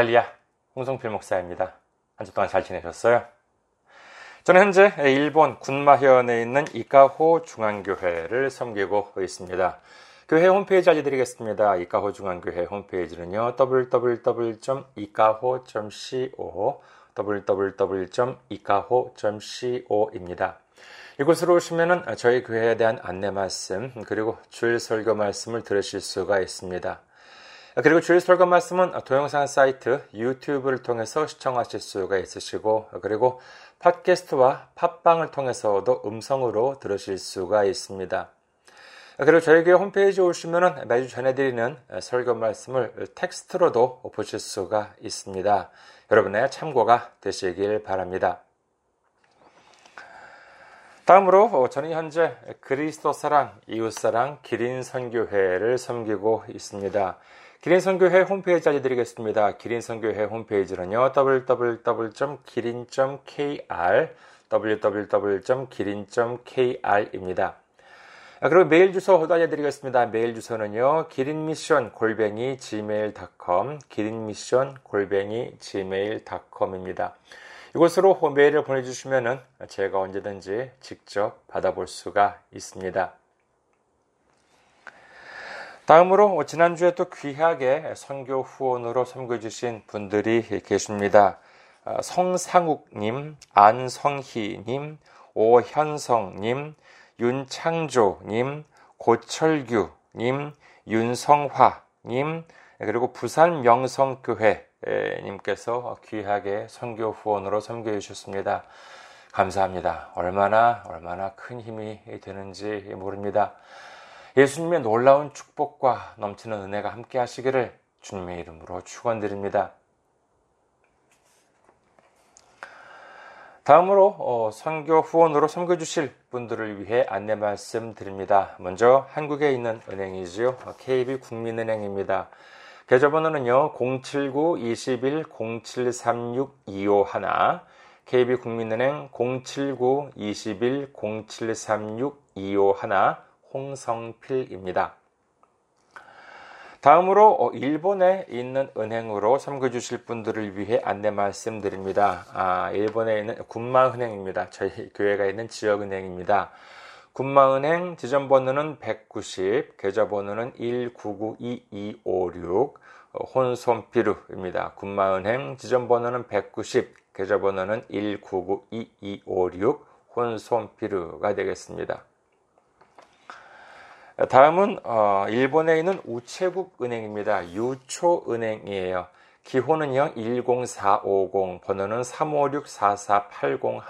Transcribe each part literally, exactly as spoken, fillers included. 할렐루야, 홍성필 목사입니다. 한 주 동안 잘 지내셨어요? 저는 현재 일본 군마현에 있는 이가호 중앙교회를 섬기고 있습니다. 교회 홈페이지 알려드리겠습니다. 이가호 중앙교회 홈페이지는요, 더블유 더블유 더블유 점 이가호 점 씨오, 더블유 더블유 더블유 점 이가호 점 씨오입니다. 이곳으로 오시면은 저희 교회에 대한 안내 말씀, 그리고 주일 설교 말씀을 들으실 수가 있습니다. 그리고 주일 설교 말씀은 동영상 사이트 유튜브를 통해서 시청하실 수가 있으시고, 그리고 팟캐스트와 팟빵을 통해서도 음성으로 들으실 수가 있습니다. 그리고 저희 교회 홈페이지에 오시면 매주 전해드리는 설교 말씀을 텍스트로도 보실 수가 있습니다. 여러분의 참고가 되시길 바랍니다. 다음으로 저는 현재 그리스도 사랑, 이웃사랑, 기린 선교회를 섬기고 있습니다. 기린 선교회 홈페이지 알려드리겠습니다. 기린 선교회 홈페이지는요, 더블유 더블유 더블유 점 기린 점 케이알, 더블유 더블유 더블유 점 기린 점 케이알입니다. 그리고 메일 주소도 알려드리겠습니다. 메일 주소는요, 기린미션 골뱅이 지메일 닷컴, 기린미션 골뱅이 지메일 닷컴입니다. 이곳으로 메일을 보내주시면 제가 언제든지 직접 받아볼 수가 있습니다. 다음으로 지난주에 또 귀하게 선교 후원으로 섬겨주신 분들이 계십니다. 성상욱님, 안성희님, 오현성님, 윤창조님, 고철규님, 윤성화님, 그리고 부산 명성교회 님께서 귀하게 선교 후원으로 섬겨주셨습니다. 감사합니다. 얼마나 얼마나 큰 힘이 되는지 모릅니다. 예수님의 놀라운 축복과 넘치는 은혜가 함께 하시기를 주님의 이름으로 축원드립니다. 다음으로 선교 후원으로 섬겨주실 분들을 위해 안내 말씀드립니다. 먼저 한국에 있는 은행이지요, 케이비국민은행입니다. 계좌번호는요, 공칠구 이일 공칠삼육 이오일, 케이비국민은행 공칠구 이일 공칠삼육 이오일, 홍성필입니다. 다음으로 일본에 있는 은행으로 섬겨주실 분들을 위해 안내 말씀드립니다. 아, 일본에 있는 군마은행입니다. 저희 교회가 있는 지역은행입니다. 군마은행 지점번호는 백구십, 계좌번호는 일구구이이오육, 혼손피루입니다. 군마은행 지점번호는 백구십, 계좌번호는 일구구이이오육, 혼손피루가 되겠습니다. 다음은 일본에 있는 우체국은행입니다. 유초은행이에요. 기호는요, 일공사오공, 번호는 삼오육 사사팔공일,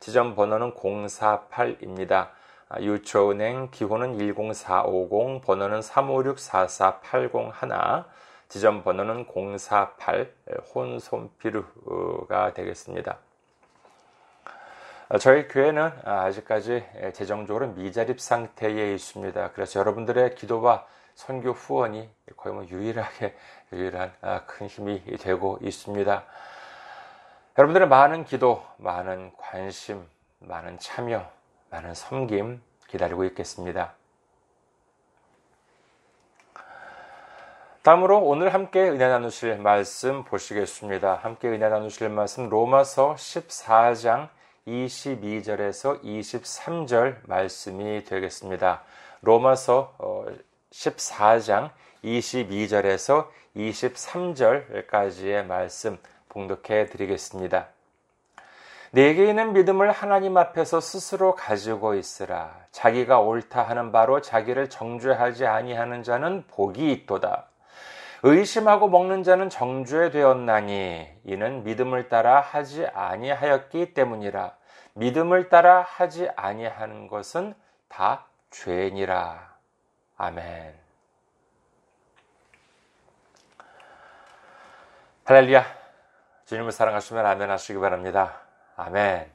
지점번호는 공사팔입니다. 유초은행 기호는 일공사오공, 번호는 삼오육 사사팔공일, 지점번호는 공사팔, 혼손피루가 되겠습니다. 저희 교회는 아직까지 재정적으로 미자립 상태에 있습니다. 그래서 여러분들의 기도와 선교 후원이 거의 뭐 유일하게, 유일한 큰 힘이 되고 있습니다. 여러분들의 많은 기도, 많은 관심, 많은 참여, 많은 섬김 기다리고 있겠습니다. 다음으로 오늘 함께 은혜 나누실 말씀 보시겠습니다. 함께 은혜 나누실 말씀 로마서 십사 장 이십이 절에서 이십삼 절 말씀이 되겠습니다. 로마서 십사 장 이십이 절에서 이십삼 절까지의 말씀 봉독해 드리겠습니다. 내게 있는 믿음을 하나님 앞에서 스스로 가지고 있으라. 자기가 옳다 하는 바로 자기를 정죄하지 아니하는 자는 복이 있도다. 의심하고 먹는 자는 정죄되었나니 이는 믿음을 따라 하지 아니하였기 때문이라. 믿음을 따라 하지 아니하는 것은 다 죄니라. 아멘. 할렐루야. 주님을 사랑하시면 아멘 하시기 바랍니다. 아멘.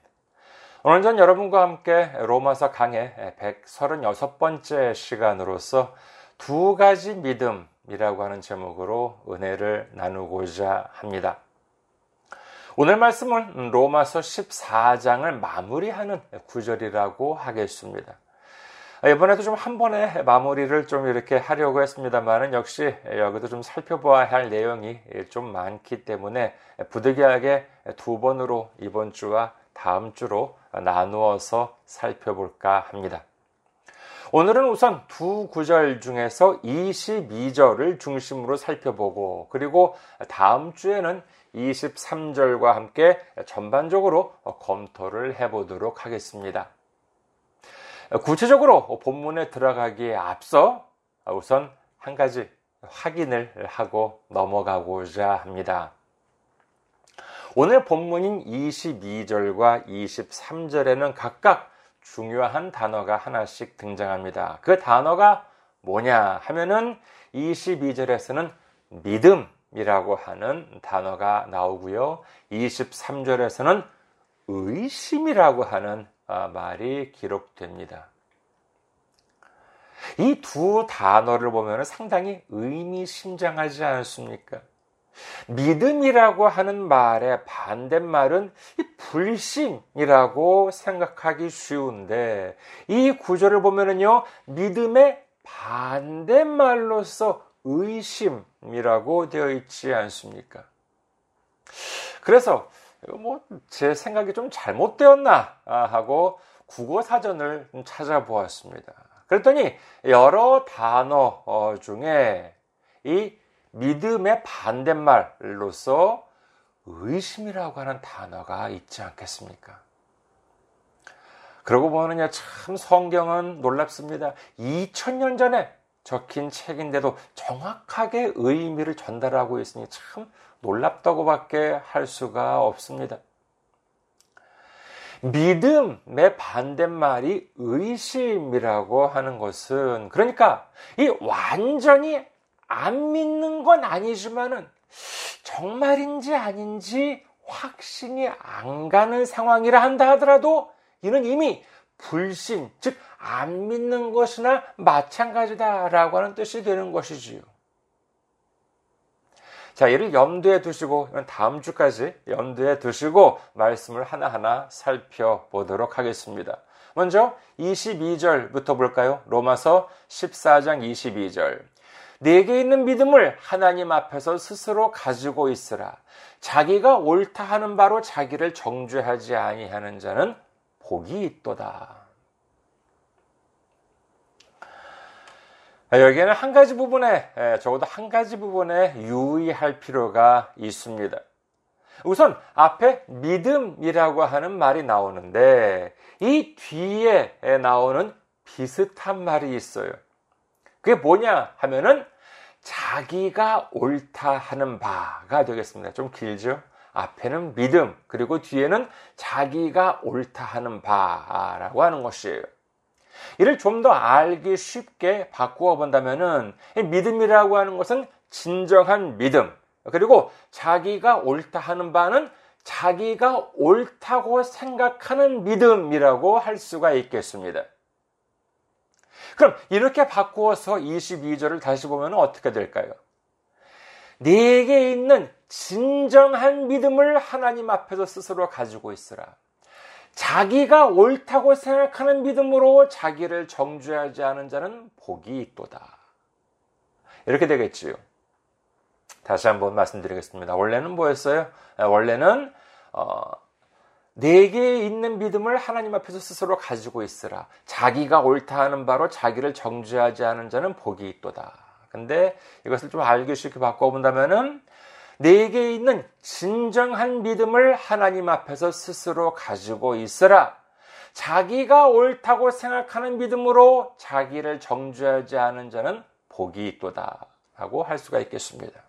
오늘 전 여러분과 함께 로마서 강의 백삼십육 번째 시간으로서 두 가지 믿음 이라고 하는 제목으로 은혜를 나누고자 합니다. 오늘 말씀은 로마서 십사 장을 마무리하는 구절이라고 하겠습니다. 이번에도 좀 한 번에 마무리를 좀 이렇게 하려고 했습니다만은 역시 여기도 좀 살펴봐야 할 내용이 좀 많기 때문에 부득이하게 두 번으로 이번 주와 다음 주로 나누어서 살펴볼까 합니다. 오늘은 우선 두 구절 중에서 이십이 절을 중심으로 살펴보고, 그리고 다음 주에는 이십삼 절과 함께 전반적으로 검토를 해보도록 하겠습니다. 구체적으로 본문에 들어가기에 앞서 우선 한 가지 확인을 하고 넘어가고자 합니다. 오늘 본문인 이십이 절과 이십삼 절에는 각각 중요한 단어가 하나씩 등장합니다. 그 단어가 뭐냐 하면은 이십이 절에서는 믿음이라고 하는 단어가 나오고요. 이십삼 절에서는 의심이라고 하는 말이 기록됩니다. 이 두 단어를 보면 상당히 의미심장하지 않습니까? 믿음이라고 하는 말의 반대말은 불신이라고 생각하기 쉬운데, 이 구절을 보면은요, 믿음의 반대말로서 의심이라고 되어 있지 않습니까? 그래서 뭐 제 생각이 좀 잘못되었나 하고 국어사전을 찾아보았습니다. 그랬더니 여러 단어 중에 이 믿음의 반대말로서 의심이라고 하는 단어가 있지 않겠습니까? 그러고 보면요, 참 성경은 놀랍습니다. 이천 년 전에 적힌 책인데도 정확하게 의미를 전달하고 있으니 참 놀랍다고밖에 할 수가 없습니다. 믿음의 반대말이 의심이라고 하는 것은, 그러니까 이 완전히 안 믿는 건 아니지만은 정말인지 아닌지 확신이 안 가는 상황이라 한다 하더라도 이는 이미 불신, 즉 안 믿는 것이나 마찬가지다라고 하는 뜻이 되는 것이지요. 자, 이를 염두에 두시고 다음 주까지 염두에 두시고 말씀을 하나하나 살펴보도록 하겠습니다. 먼저 이십이 절부터 볼까요? 로마서 십사 장 이십이 절. 내게 있는 믿음을 하나님 앞에서 스스로 가지고 있으라. 자기가 옳다 하는 바로 자기를 정죄하지 아니하는 자는 복이 있도다. 여기에는 한 가지 부분에, 적어도 한 가지 부분에 유의할 필요가 있습니다. 우선 앞에 믿음이라고 하는 말이 나오는데 이 뒤에 나오는 비슷한 말이 있어요. 그게 뭐냐 하면은 자기가 옳다 하는 바가 되겠습니다. 좀 길죠? 앞에는 믿음, 그리고 뒤에는 자기가 옳다 하는 바라고 하는 것이에요. 이를 좀 더 알기 쉽게 바꾸어 본다면은 믿음이라고 하는 것은 진정한 믿음, 그리고 자기가 옳다 하는 바는 자기가 옳다고 생각하는 믿음이라고 할 수가 있겠습니다. 그럼 이렇게 바꾸어서 이십이 절을 다시 보면 어떻게 될까요? 내게 있는 진정한 믿음을 하나님 앞에서 스스로 가지고 있으라. 자기가 옳다고 생각하는 믿음으로 자기를 정죄하지 않은 자는 복이 있도다. 이렇게 되겠지요. 다시 한번 말씀드리겠습니다. 원래는 뭐였어요? 원래는 어... 내게 있는 믿음을 하나님 앞에서 스스로 가지고 있으라. 자기가 옳다 하는 바로 자기를 정죄하지 않은 자는 복이 있도다. 근데 이것을 좀 알기 쉽게 바꿔본다면은 내게 있는 진정한 믿음을 하나님 앞에서 스스로 가지고 있으라. 자기가 옳다고 생각하는 믿음으로 자기를 정죄하지 않은 자는 복이 있도다 라고 할 수가 있겠습니다.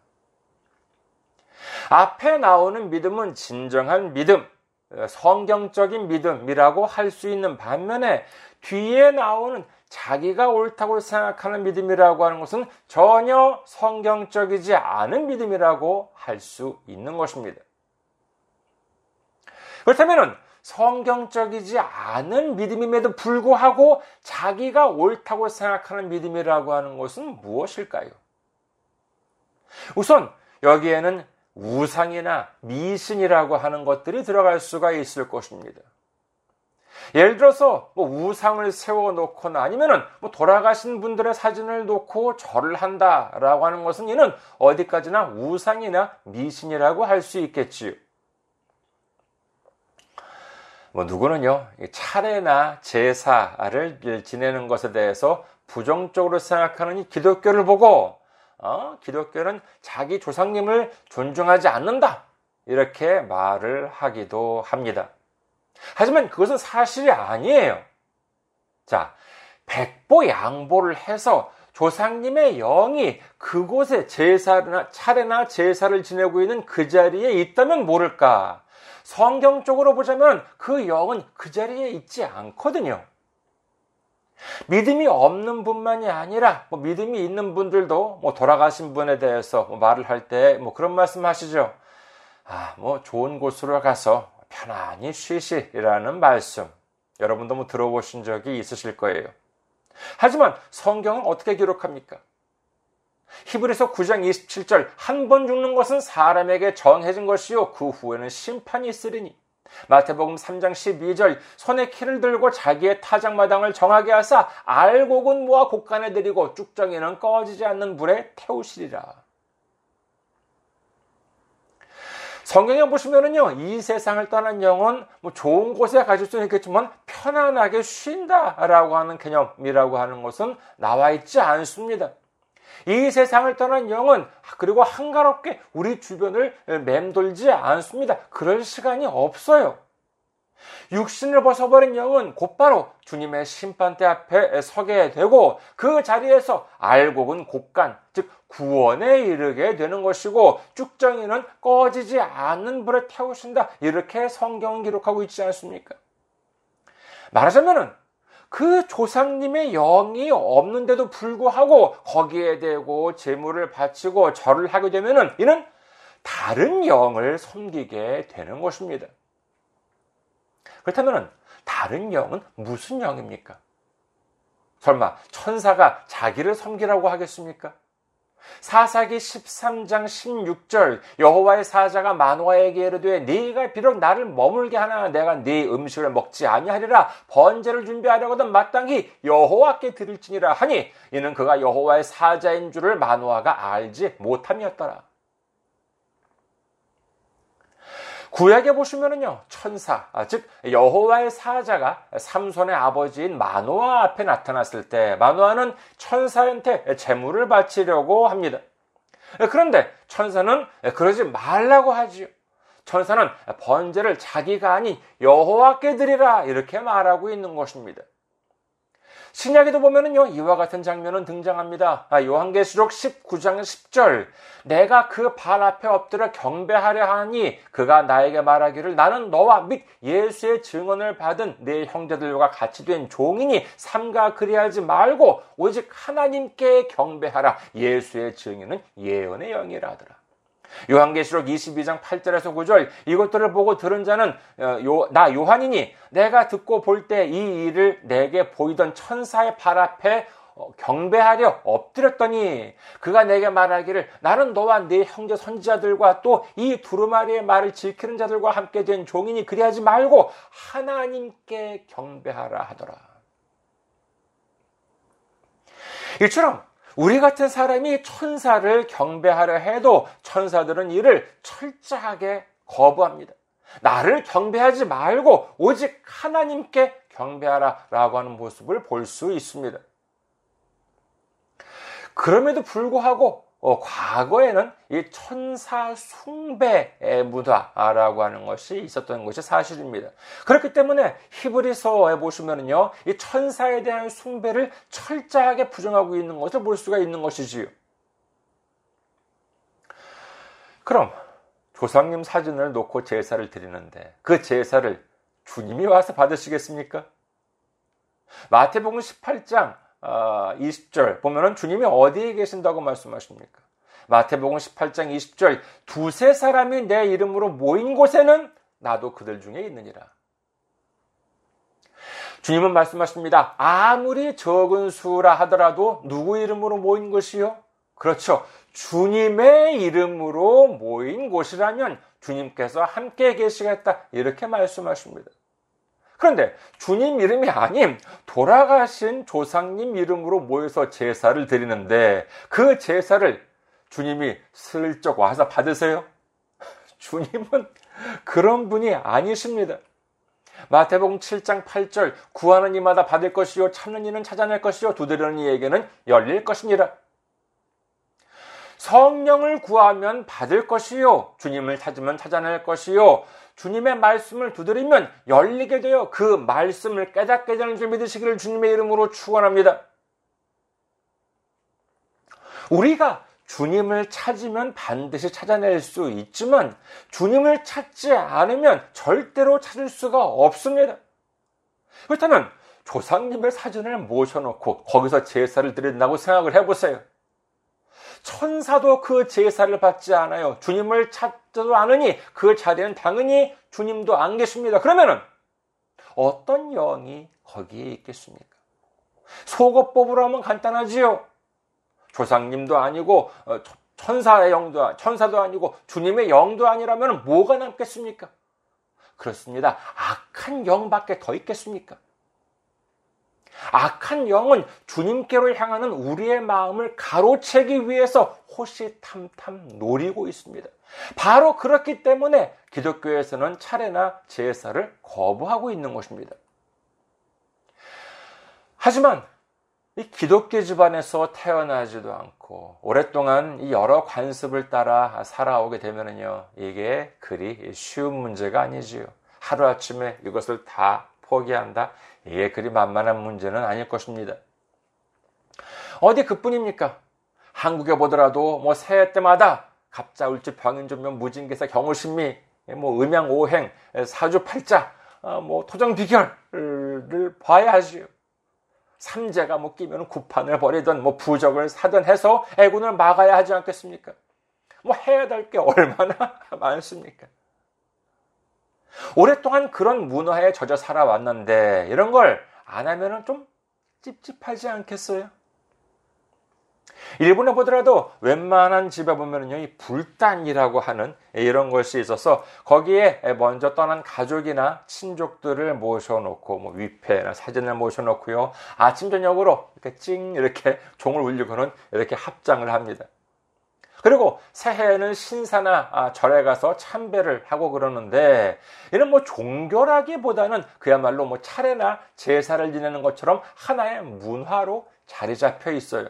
앞에 나오는 믿음은 진정한 믿음, 성경적인 믿음이라고 할 수 있는 반면에 뒤에 나오는 자기가 옳다고 생각하는 믿음이라고 하는 것은 전혀 성경적이지 않은 믿음이라고 할 수 있는 것입니다. 그렇다면 성경적이지 않은 믿음임에도 불구하고 자기가 옳다고 생각하는 믿음이라고 하는 것은 무엇일까요? 우선 여기에는 우상이나 미신이라고 하는 것들이 들어갈 수가 있을 것입니다. 예를 들어서 뭐 우상을 세워놓거나 아니면은 뭐 돌아가신 분들의 사진을 놓고 절을 한다라고 하는 것은 이는 어디까지나 우상이나 미신이라고 할 수 있겠지요. 뭐 누구는요 차례나 제사를 지내는 것에 대해서 부정적으로 생각하는 이 기독교를 보고 어? 기독교는 자기 조상님을 존중하지 않는다 이렇게 말을 하기도 합니다. 하지만 그것은 사실이 아니에요. 자, 백보 양보를 해서 조상님의 영이 그곳에 제사나 차례나 제사를 지내고 있는 그 자리에 있다면 모를까? 성경적으로 보자면 그 영은 그 자리에 있지 않거든요. 믿음이 없는 분만이 아니라 뭐 믿음이 있는 분들도 뭐 돌아가신 분에 대해서 뭐 말을 할 때 뭐 그런 말씀하시죠. 아, 뭐 좋은 곳으로 가서 편안히 쉬시라는 말씀. 여러분도 뭐 들어보신 적이 있으실 거예요. 하지만 성경은 어떻게 기록합니까? 히브리서 구 장 이십칠 절 한 번 죽는 것은 사람에게 정해진 것이요 그 후에는 심판이 있으리니 마태복음 삼 장 십이 절 손에 키를 들고 자기의 타작마당을 정하게 하사 알곡은 모아 곡간에 들이고 쭉정이는 꺼지지 않는 불에 태우시리라. 성경에 보시면은요, 이 세상을 떠난 영혼, 뭐 좋은 곳에 가질 수는 있겠지만 편안하게 쉰다라고 하는 개념이라고 하는 것은 나와 있지 않습니다. 이 세상을 떠난 영은 그리고 한가롭게 우리 주변을 맴돌지 않습니다. 그럴 시간이 없어요. 육신을 벗어버린 영은 곧바로 주님의 심판대 앞에 서게 되고 그 자리에서 알곡은 곡간, 즉 구원에 이르게 되는 것이고 쭉정이는 꺼지지 않는 불에 태우신다. 이렇게 성경은 기록하고 있지 않습니까? 말하자면은 그 조상님의 영이 없는데도 불구하고 거기에 대고 제물을 바치고 절을 하게 되면은 이는 다른 영을 섬기게 되는 것입니다. 그렇다면은 다른 영은 무슨 영입니까? 설마 천사가 자기를 섬기라고 하겠습니까? 사사기 십삼 장 십육 절 여호와의 사자가 마노아에게 이르되 네가 비록 나를 머물게 하나 내가 네 음식을 먹지 아니하리라 번제를 준비하려거든 마땅히 여호와께 드릴지니라 하니 이는 그가 여호와의 사자인 줄을 마노아가 알지 못함이었더라. 구약에 보시면은요 천사, 즉 여호와의 사자가 삼손의 아버지인 마노아 앞에 나타났을 때 마노아는 천사한테 제물을 바치려고 합니다. 그런데 천사는 그러지 말라고 하지요. 천사는 번제를 자기가 아닌 여호와께 드리라 이렇게 말하고 있는 것입니다. 신약에도 보면은요, 이와 같은 장면은 등장합니다. 아, 요한계시록 십구 장 십 절. 내가 그 발 앞에 엎드려 경배하려 하니 그가 나에게 말하기를 나는 너와 및 예수의 증언을 받은 내 형제들과 같이 된 종이니 삼가 그리하지 말고 오직 하나님께 경배하라. 예수의 증인은 예언의 영이라 하더라. 요한계시록 이십이 장 팔 절에서 구 절 이것들을 보고 들은 자는 나 요한이니 내가 듣고 볼 때 이 일을 내게 보이던 천사의 발 앞에 경배하려 엎드렸더니 그가 내게 말하기를 나는 너와 네 형제 선지자들과 또 이 두루마리의 말을 지키는 자들과 함께 된 종이니 그리하지 말고 하나님께 경배하라 하더라. 이처럼 우리 같은 사람이 천사를 경배하려 해도 천사들은 이를 철저하게 거부합니다. 나를 경배하지 말고 오직 하나님께 경배하라 라고 하는 모습을 볼 수 있습니다. 그럼에도 불구하고 어, 과거에는 이 천사 숭배의 문화라고 하는 것이 있었던 것이 사실입니다. 그렇기 때문에 히브리서에 보시면은요, 이 천사에 대한 숭배를 철저하게 부정하고 있는 것을 볼 수가 있는 것이지요. 그럼 조상님 사진을 놓고 제사를 드리는데 그 제사를 주님이 와서 받으시겠습니까? 마태복음 십팔 장 어, 이십 절 보면은 주님이 어디에 계신다고 말씀하십니까? 마태복음 십팔 장 이십 절 두세 사람이 내 이름으로 모인 곳에는 나도 그들 중에 있느니라. 주님은 말씀하십니다. 아무리 적은 수라 하더라도 누구 이름으로 모인 곳이요? 그렇죠. 주님의 이름으로 모인 곳이라면 주님께서 함께 계시겠다 이렇게 말씀하십니다. 그런데 주님 이름이 아닌 돌아가신 조상님 이름으로 모여서 제사를 드리는데 그 제사를 주님이 슬쩍 와서 받으세요? 주님은 그런 분이 아니십니다. 마태복음 칠 장 팔 절 구하는 이마다 받을 것이요 찾는 이는 찾아낼 것이요 두드리는 이에게는 열릴 것이니라. 성령을 구하면 받을 것이요 주님을 찾으면 찾아낼 것이요 주님의 말씀을 두드리면 열리게 되어 그 말씀을 깨닫게 되는 줄 믿으시기를 주님의 이름으로 축원합니다. 우리가 주님을 찾으면 반드시 찾아낼 수 있지만 주님을 찾지 않으면 절대로 찾을 수가 없습니다. 그렇다면 조상님의 사진을 모셔놓고 거기서 제사를 드린다고 생각을 해보세요. 천사도 그 제사를 받지 않아요. 주님을 찾지도 않으니 그 자리에는 당연히 주님도 안 계십니다. 그러면은 어떤 영이 거기에 있겠습니까? 속옷 뽑으라면 간단하지요. 조상님도 아니고 천사의 영도, 천사도 아니고 주님의 영도 아니라면 뭐가 남겠습니까? 그렇습니다. 악한 영밖에 더 있겠습니까? 악한 영은 주님께로 향하는 우리의 마음을 가로채기 위해서 호시탐탐 노리고 있습니다. 바로 그렇기 때문에 기독교에서는 차례나 제사를 거부하고 있는 것입니다. 하지만 이 기독교 집안에서 태어나지도 않고 오랫동안 이 여러 관습을 따라 살아오게 되면은요, 이게 그리 쉬운 문제가 아니지요. 하루아침에 이것을 다 포기한다? 예, 그리 만만한 문제는 아닐 것입니다. 어디 그뿐입니까? 한국에 보더라도 뭐 새해 때마다 갑자울집, 방인전면, 무진개사, 경우신미, 뭐 음양오행, 사주팔자, 뭐 토정비결을 봐야 하지요. 삼재가 뭐 끼면 구판을 벌이든 뭐 부적을 사든 해서 애군을 막아야 하지 않겠습니까? 뭐 해야 될 게 얼마나 많습니까? 오랫동안 그런 문화에 젖어 살아왔는데 이런 걸 안 하면 좀 찝찝하지 않겠어요? 일본에 보더라도 웬만한 집에 보면요, 이 불단이라고 하는 이런 것이 있어서 거기에 먼저 떠난 가족이나 친족들을 모셔놓고 뭐 위패나 사진을 모셔놓고요, 아침 저녁으로 이렇게 찡 이렇게 종을 울리고는 이렇게 합장을 합니다. 그리고 새해에는 신사나 절에 가서 참배를 하고 그러는데, 이런 뭐 종교라기보다는 그야말로 뭐 차례나 제사를 지내는 것처럼 하나의 문화로 자리 잡혀 있어요.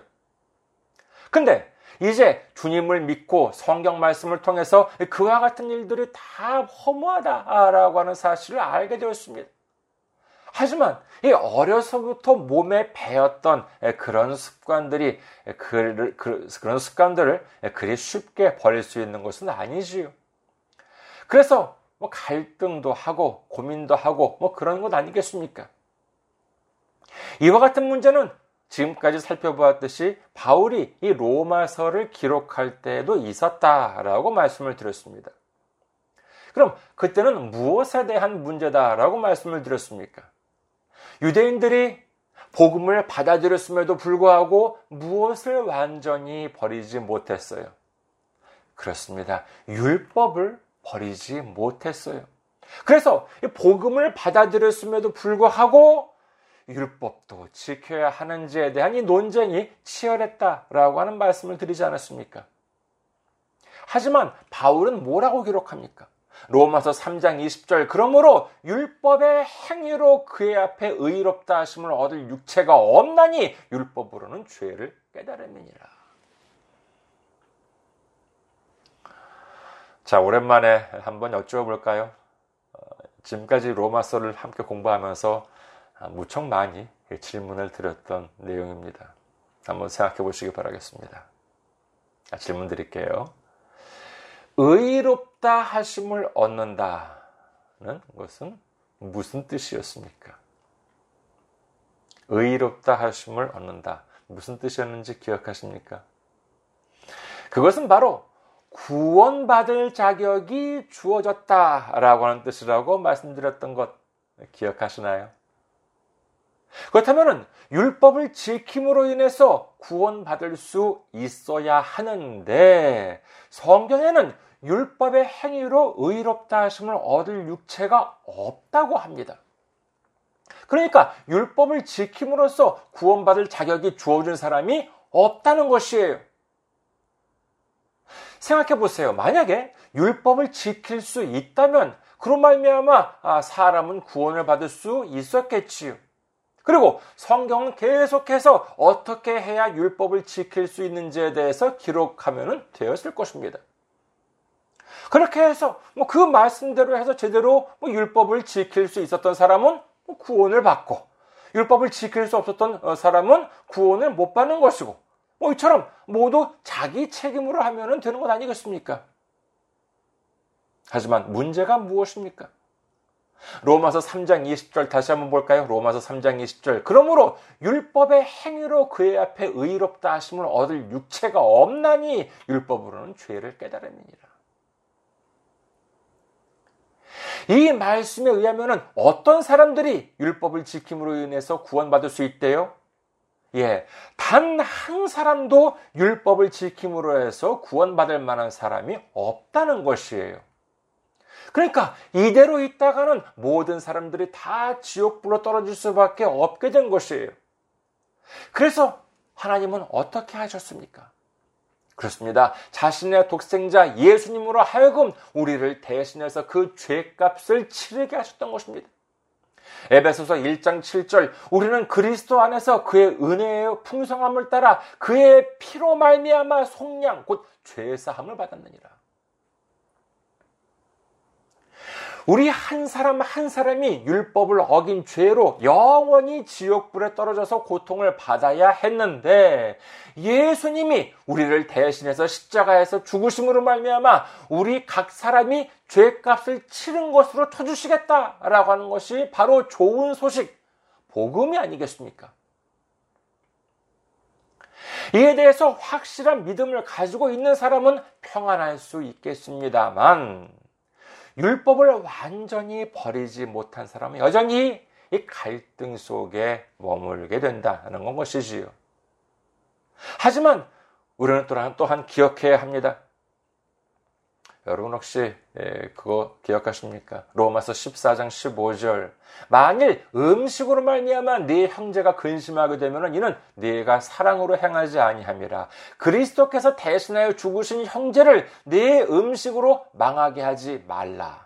근데 이제 주님을 믿고 성경 말씀을 통해서 그와 같은 일들이 다 허무하다라고 하는 사실을 알게 되었습니다. 하지만 이 어려서부터 몸에 배었던 그런 습관들이 그, 그, 그런 습관들을 그리 쉽게 버릴 수 있는 것은 아니지요. 그래서 뭐 갈등도 하고 고민도 하고 뭐 그런 것 아니겠습니까? 이와 같은 문제는 지금까지 살펴보았듯이 바울이 이 로마서를 기록할 때에도 있었다라고 말씀을 드렸습니다. 그럼 그때는 무엇에 대한 문제다라고 말씀을 드렸습니까? 유대인들이 복음을 받아들였음에도 불구하고 무엇을 완전히 버리지 못했어요? 그렇습니다. 율법을 버리지 못했어요. 그래서 복음을 받아들였음에도 불구하고 율법도 지켜야 하는지에 대한 이 논쟁이 치열했다라고 하는 말씀을 드리지 않았습니까? 하지만 바울은 뭐라고 기록합니까? 로마서 삼 장 이십 절 그러므로 율법의 행위로 그의 앞에 의롭다 하심을 얻을 육체가 없나니 율법으로는 죄를 깨달음이니라. 자, 오랜만에 한번 여쭤볼까요? 지금까지 로마서를 함께 공부하면서 무척 많이 질문을 드렸던 내용입니다. 한번 생각해 보시기 바라겠습니다. 자, 질문 드릴게요. 의롭다 하심을 얻는다는 것은 무슨 뜻이었습니까? 의롭다 하심을 얻는다. 무슨 뜻이었는지 기억하십니까? 그것은 바로 구원받을 자격이 주어졌다라고 하는 뜻이라고 말씀드렸던 것 기억하시나요? 그렇다면 율법을 지킴으로 인해서 구원받을 수 있어야 하는데 성경에는 율법의 행위로 의롭다 하심을 얻을 육체가 없다고 합니다. 그러니까 율법을 지킴으로써 구원받을 자격이 주어진 사람이 없다는 것이에요. 생각해보세요. 만약에 율법을 지킬 수 있다면 그런 말미암아 사람은 구원을 받을 수 있었겠지요. 그리고 성경은 계속해서 어떻게 해야 율법을 지킬 수 있는지에 대해서 기록하면 되었을 것입니다. 그렇게 해서 뭐 그 말씀대로 해서 제대로 뭐 율법을 지킬 수 있었던 사람은 구원을 받고, 율법을 지킬 수 없었던 사람은 구원을 못 받는 것이고, 뭐 이처럼 모두 자기 책임으로 하면 되는 것 아니겠습니까? 하지만 문제가 무엇입니까? 로마서 삼 장 이십 절 다시 한번 볼까요? 로마서 삼 장 이십 절. 그러므로 율법의 행위로 그의 앞에 의롭다 하심을 얻을 육체가 없나니 율법으로는 죄를 깨달음이니라. 이 말씀에 의하면 어떤 사람들이 율법을 지킴으로 인해서 구원받을 수 있대요? 예, 단 한 사람도 율법을 지킴으로 해서 구원받을 만한 사람이 없다는 것이에요. 그러니까 이대로 있다가는 모든 사람들이 다 지옥불로 떨어질 수밖에 없게 된 것이에요. 그래서 하나님은 어떻게 하셨습니까? 그렇습니다. 자신의 독생자 예수님으로 하여금 우리를 대신해서 그 죄값을 치르게 하셨던 것입니다. 에베소서 일 장 칠 절. 우리는 그리스도 안에서 그의 은혜의 풍성함을 따라 그의 피로 말미암아 속량 곧 죄사함을 받았느니라. 우리 한 사람 한 사람이 율법을 어긴 죄로 영원히 지옥불에 떨어져서 고통을 받아야 했는데, 예수님이 우리를 대신해서 십자가에서 죽으심으로 말미암아 우리 각 사람이 죄값을 치른 것으로 쳐주시겠다라고 하는 것이 바로 좋은 소식, 복음이 아니겠습니까? 이에 대해서 확실한 믿음을 가지고 있는 사람은 평안할 수 있겠습니다만, 율법을 완전히 버리지 못한 사람은 여전히 이 갈등 속에 머물게 된다는 건 것이지요. 하지만 우리는 또한, 또한 기억해야 합니다. 여러분 혹시 그거 기억하십니까? 로마서 십사 장 십오 절. 만일 음식으로 말미암아 네 형제가 근심하게 되면 이는 네가 사랑으로 행하지 아니함이라. 그리스도께서 대신하여 죽으신 형제를 네 음식으로 망하게 하지 말라.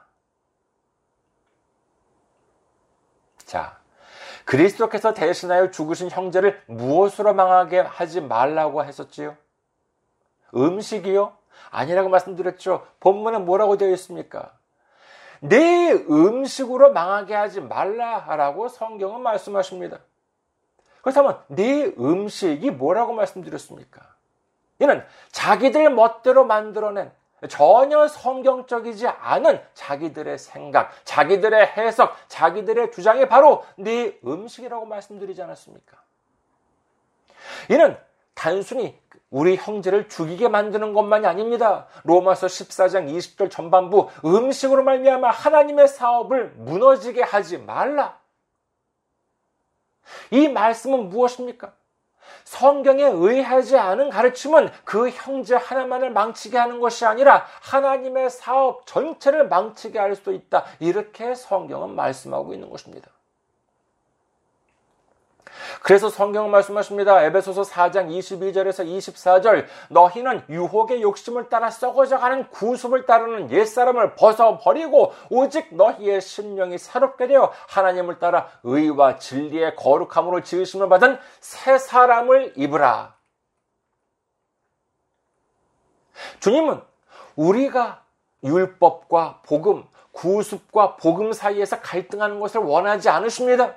자, 그리스도께서 대신하여 죽으신 형제를 무엇으로 망하게 하지 말라고 했었지요? 음식이요? 아니라고 말씀드렸죠. 본문에 뭐라고 되어 있습니까? 네 음식으로 망하게 하지 말라라고 성경은 말씀하십니다. 그렇다면 네 음식이 뭐라고 말씀드렸습니까? 이는 자기들 멋대로 만들어낸 전혀 성경적이지 않은 자기들의 생각, 자기들의 해석, 자기들의 주장이 바로 네 음식이라고 말씀드리지 않았습니까? 이는 단순히 우리 형제를 죽이게 만드는 것만이 아닙니다. 로마서 십사 장 이십 절 전반부. 음식으로 말미암아 하나님의 사업을 무너지게 하지 말라. 이 말씀은 무엇입니까? 성경에 의하지 않은 가르침은 그 형제 하나만을 망치게 하는 것이 아니라 하나님의 사업 전체를 망치게 할 수도 있다. 이렇게 성경은 말씀하고 있는 것입니다. 그래서 성경은 말씀하십니다. 에베소서 사 장 이십이 절에서 이십사 절. 너희는 유혹의 욕심을 따라 썩어져가는 구습을 따르는 옛사람을 벗어버리고 오직 너희의 심령이 새롭게 되어 하나님을 따라 의와 진리의 거룩함으로 지으심을 받은 새 사람을 입으라. 주님은 우리가 율법과 복음, 구습과 복음 사이에서 갈등하는 것을 원하지 않으십니다.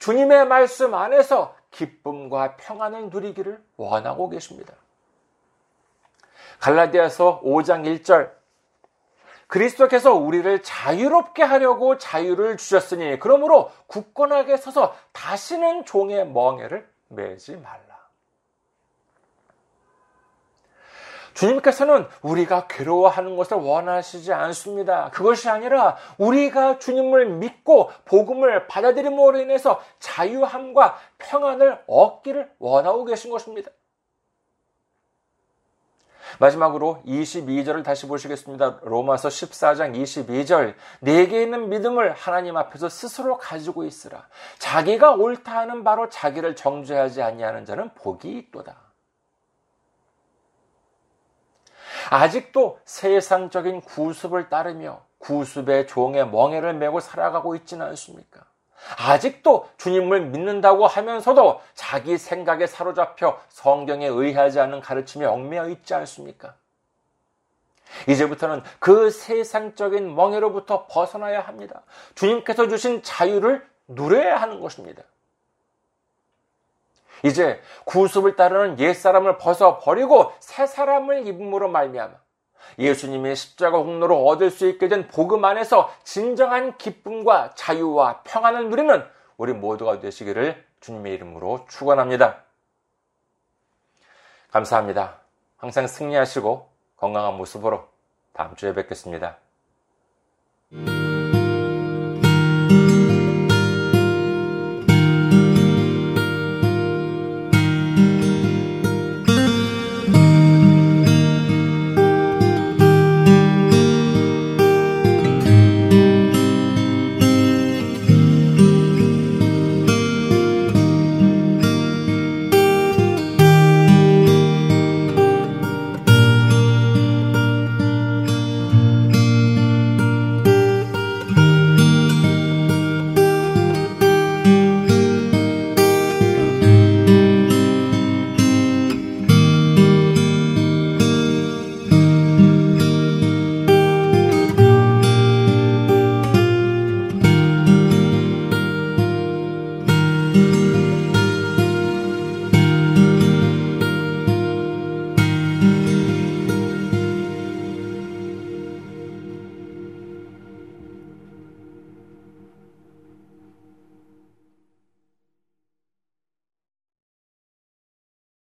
주님의 말씀 안에서 기쁨과 평안을 누리기를 원하고 계십니다. 갈라디아서 오 장 일 절. 그리스도께서 우리를 자유롭게 하려고 자유를 주셨으니 그러므로 굳건하게 서서 다시는 종의 멍에를 매지 말라. 주님께서는 우리가 괴로워하는 것을 원하시지 않습니다. 그것이 아니라 우리가 주님을 믿고 복음을 받아들임으로 인해서 자유함과 평안을 얻기를 원하고 계신 것입니다. 마지막으로 이십이 절을 다시 보시겠습니다. 로마서 십사 장 이십이 절. 내게 있는 믿음을 하나님 앞에서 스스로 가지고 있으라. 자기가 옳다 하는 바로 자기를 정죄하지 아니하는 자는 복이 있도다. 아직도 세상적인 구습을 따르며 구습의 종의 멍에를 메고 살아가고 있지는 않습니까? 아직도 주님을 믿는다고 하면서도 자기 생각에 사로잡혀 성경에 의하지 않은 가르침에 얽매여 있지 않습니까? 이제부터는 그 세상적인 멍에로부터 벗어나야 합니다. 주님께서 주신 자유를 누려야 하는 것입니다. 이제 구습을 따르는 옛사람을 벗어버리고 새사람을 입음으로 말미암아 예수님의 십자가 공로로 얻을 수 있게 된 복음 안에서 진정한 기쁨과 자유와 평안을 누리는 우리 모두가 되시기를 주님의 이름으로 축원합니다. 감사합니다. 항상 승리하시고 건강한 모습으로 다음 주에 뵙겠습니다.